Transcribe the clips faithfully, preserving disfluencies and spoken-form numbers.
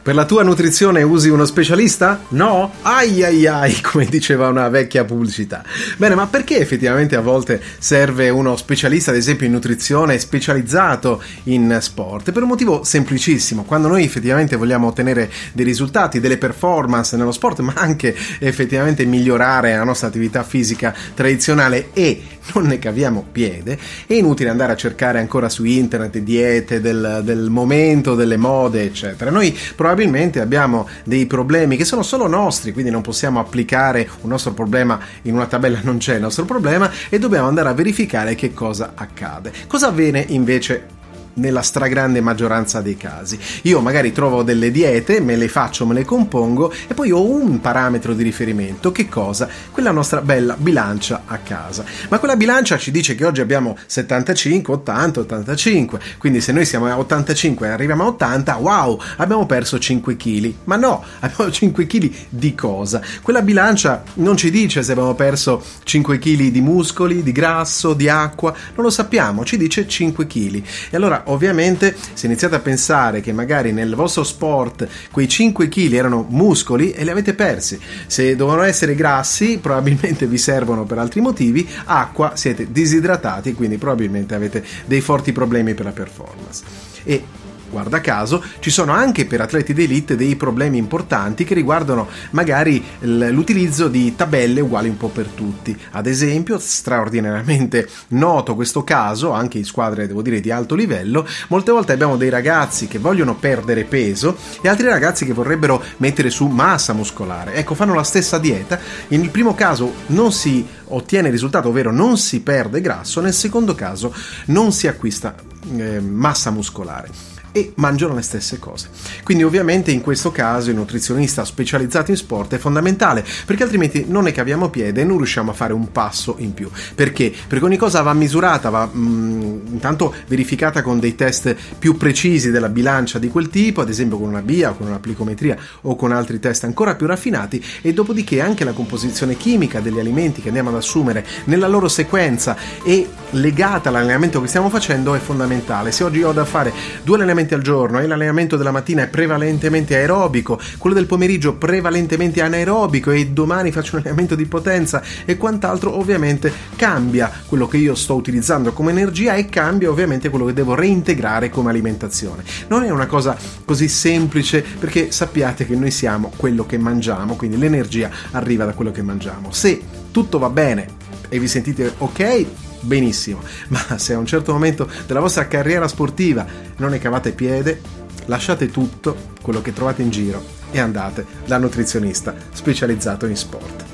Per la tua nutrizione usi uno specialista? No? Ai ai ai, come diceva una vecchia pubblicità. Bene, ma perché effettivamente a volte serve uno specialista, ad esempio in nutrizione, specializzato in sport? Per un motivo semplicissimo: quando noi effettivamente vogliamo ottenere dei risultati, delle performance nello sport, ma anche effettivamente migliorare la nostra attività fisica tradizionale e non ne caviamo piede, è inutile andare a cercare ancora su internet diete del, del momento, delle mode, eccetera. Noi probabilmente Probabilmente abbiamo dei problemi che sono solo nostri, quindi non possiamo applicare un nostro problema in una tabella, non c'è il nostro problema, e dobbiamo andare a verificare che cosa accade. Cosa avviene invece nella stragrande maggioranza dei casi? Io magari trovo delle diete, me le faccio, me le compongo e poi ho un parametro di riferimento. Che cosa? Quella nostra bella bilancia a casa. Ma quella bilancia ci dice che oggi abbiamo settantacinque, ottanta, ottantacinque, quindi se noi siamo a ottantacinque e arriviamo a ottanta, wow, abbiamo perso cinque chili. Ma no, abbiamo cinque chili di cosa? Quella bilancia non ci dice se abbiamo perso cinque chili di muscoli, di grasso, di acqua, non lo sappiamo, ci dice cinque chili. E allora ovviamente se iniziate a pensare che magari nel vostro sport quei cinque chili erano muscoli e li avete persi, se dovevano essere grassi probabilmente vi servono per altri motivi, acqua, siete disidratati, quindi probabilmente avete dei forti problemi per la performance. E guarda caso, ci sono anche per atleti d'élite dei problemi importanti che riguardano magari l'utilizzo di tabelle uguali un po' per tutti. Ad esempio, straordinariamente noto questo caso, anche in squadre, devo dire, di alto livello, molte volte abbiamo dei ragazzi che vogliono perdere peso e altri ragazzi che vorrebbero mettere su massa muscolare. Ecco, fanno la stessa dieta. Nel primo caso non si ottiene il risultato, ovvero non si perde grasso, nel secondo caso non si acquista eh, massa muscolare. E mangiano le stesse cose. Quindi ovviamente in questo caso il nutrizionista specializzato in sport è fondamentale, perché altrimenti non ne caviamo piede e non riusciamo a fare un passo in più. Perché? Perché ogni cosa va misurata, va mh, intanto verificata con dei test più precisi della bilancia di quel tipo, ad esempio con una B I A, con una plicometria o con altri test ancora più raffinati, e dopodiché anche la composizione chimica degli alimenti che andiamo ad assumere nella loro sequenza e legata all'allenamento che stiamo facendo è fondamentale. Se oggi ho da fare due allenamenti al giorno e l'allenamento della mattina è prevalentemente aerobico, quello del pomeriggio prevalentemente anaerobico e domani faccio un allenamento di potenza e quant'altro, ovviamente cambia quello che io sto utilizzando come energia e cambia ovviamente quello che devo reintegrare come alimentazione. Non è una cosa così semplice, perché sappiate che noi siamo quello che mangiamo, quindi l'energia arriva da quello che mangiamo. Se tutto va bene e vi sentite ok, benissimo, ma se a un certo momento della vostra carriera sportiva non ne cavate piede, lasciate tutto quello che trovate in giro e andate da nutrizionista specializzato in sport,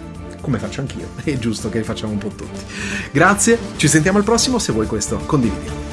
come faccio anch'io, è giusto che facciamo un po' tutti. Grazie, ci sentiamo al prossimo. Se vuoi questo, condividilo.